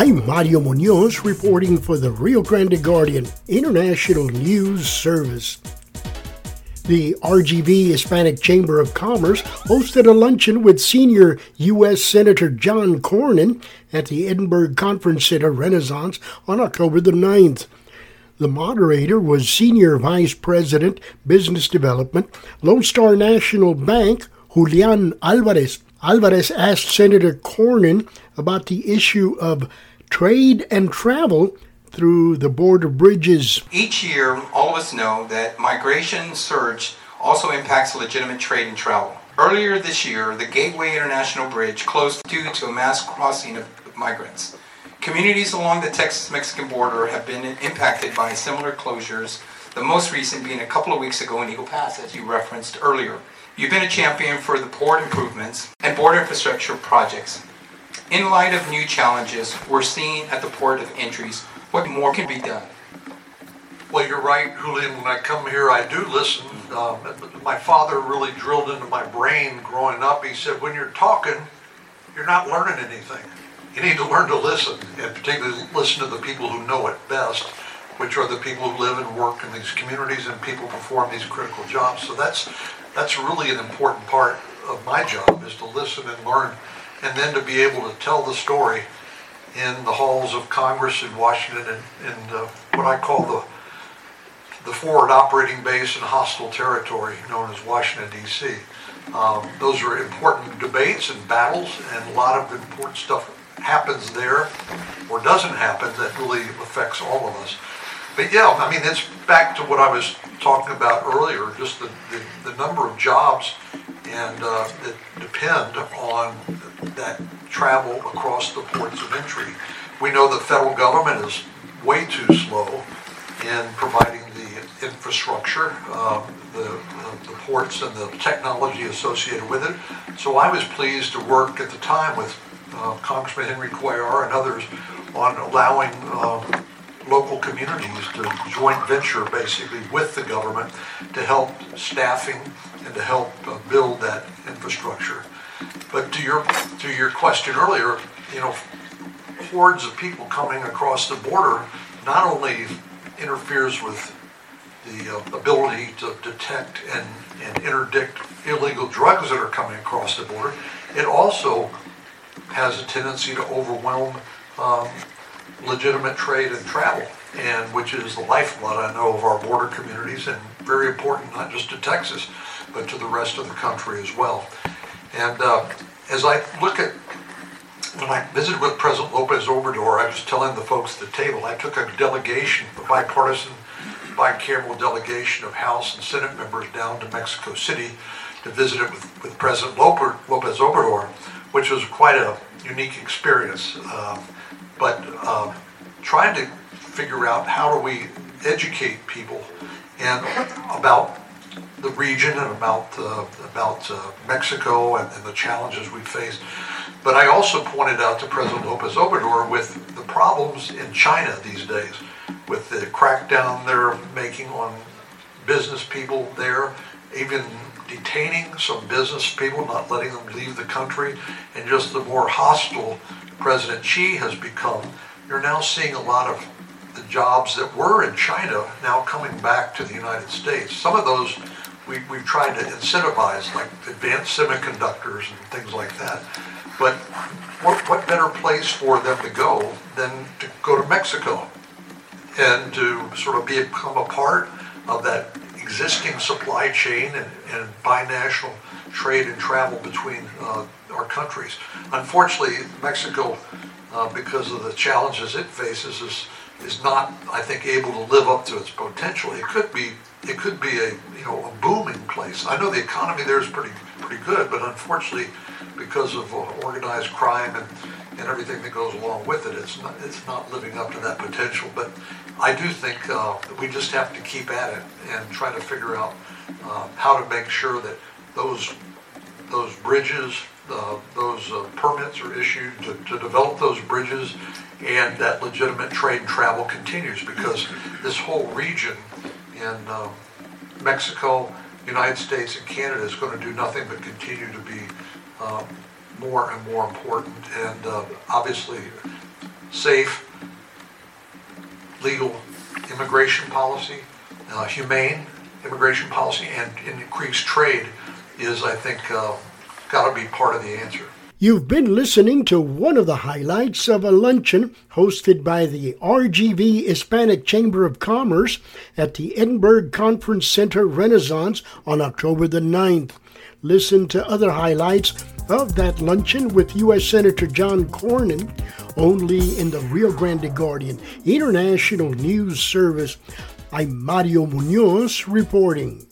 I'm Mario Munoz reporting for the Rio Grande Guardian International News Service. The RGV Hispanic Chamber of Commerce hosted a luncheon with senior U.S. Senator John Cornyn at the Edinburg Conference Center Renaissance on October the 9th. The moderator was Senior Vice President, Business Development, Lone Star National Bank, Julian Alvarez. Alvarez asked Senator Cornyn about the issue of trade and travel through the border bridges. Each year, all of us know that migration surge also impacts legitimate trade and travel. Earlier this year, the Gateway International Bridge closed due to a mass crossing of migrants. Communities along the Texas-Mexican border have been impacted by similar closures, the most recent being a couple of weeks ago in Eagle Pass, as you referenced earlier. You've been a champion for the port improvements and border infrastructure projects. In light of new challenges we're seeing at the port of entries, what more can be done? Well, you're right, Julian. When I come here, I do listen. My father really drilled into my brain growing up. He said, when you're talking, you're not learning anything. You need to learn to listen, and particularly listen to the people who know it best, which are the people who live and work in these communities and people perform these critical jobs. So that's really an important part of my job, is to listen and learn, and then to be able to tell the story in the halls of Congress in Washington and what I call the forward operating base in hostile territory known as Washington, D.C. Those are important debates and battles, and a lot of important stuff happens there or doesn't happen that really affects all of us. But yeah, I mean, it's back to what I was talking about earlier, just the number of jobs and that depend on that travel across the ports of entry. We know the federal government is way too slow in providing the infrastructure, the ports and the technology associated with it. So I was pleased to work at the time with Congressman Henry Cuellar and others on allowing local communities to joint venture basically with the government to help staffing and to help build that infrastructure. But to your question earlier, you know, hordes of people coming across the border not only interferes with the ability to detect and interdict illegal drugs that are coming across the border, it also has a tendency to overwhelm legitimate trade and travel, and which is the lifeblood, I know, of our border communities, and very important not just to Texas, but to the rest of the country as well. And as I look at, when I visited with President Lopez Obrador, I was telling the folks at the table, I took a delegation, a bipartisan, bicameral delegation of House and Senate members down to Mexico City to visit it with President Lopez Obrador, which was quite a unique experience. But trying to figure out how do we educate people and about the region and about Mexico and the challenges we face. But I also pointed out to President Lopez Obrador with the problems in China these days, with the crackdown they're making on business people there, even detaining some business people, not letting them leave the country, and just the more hostile President Xi has become. You're now seeing a lot of the jobs that were in China now coming back to the United States. Some of those we've tried to incentivize, like advanced semiconductors and things like that. But what better place for them to go than to go to Mexico and to sort of become a part of that existing supply chain and binational trade and travel between our countries. Unfortunately, Mexico, because of the challenges it faces, is not, I think, able to live up to its potential. It could be a, you know, a booming place. I know the economy there is pretty good, but unfortunately, because of organized crime and everything that goes along with it, it's not living up to that potential. But I do think we just have to keep at it and try to figure out how to make sure that those bridges, those permits are issued to develop those bridges, and that legitimate trade and travel continues, because this whole region in Mexico, United States, and Canada is going to do nothing but continue to be more and more important, and obviously safe, legal immigration policy, humane immigration policy, and increased trade is, I think, got to be part of the answer. You've been listening to one of the highlights of a luncheon hosted by the RGV Hispanic Chamber of Commerce at the Edinburg Conference Center Renaissance on October the 9th. Listen to other highlights of that luncheon with U.S. Senator John Cornyn only in the Rio Grande Guardian International News Service. I'm Mario Munoz reporting.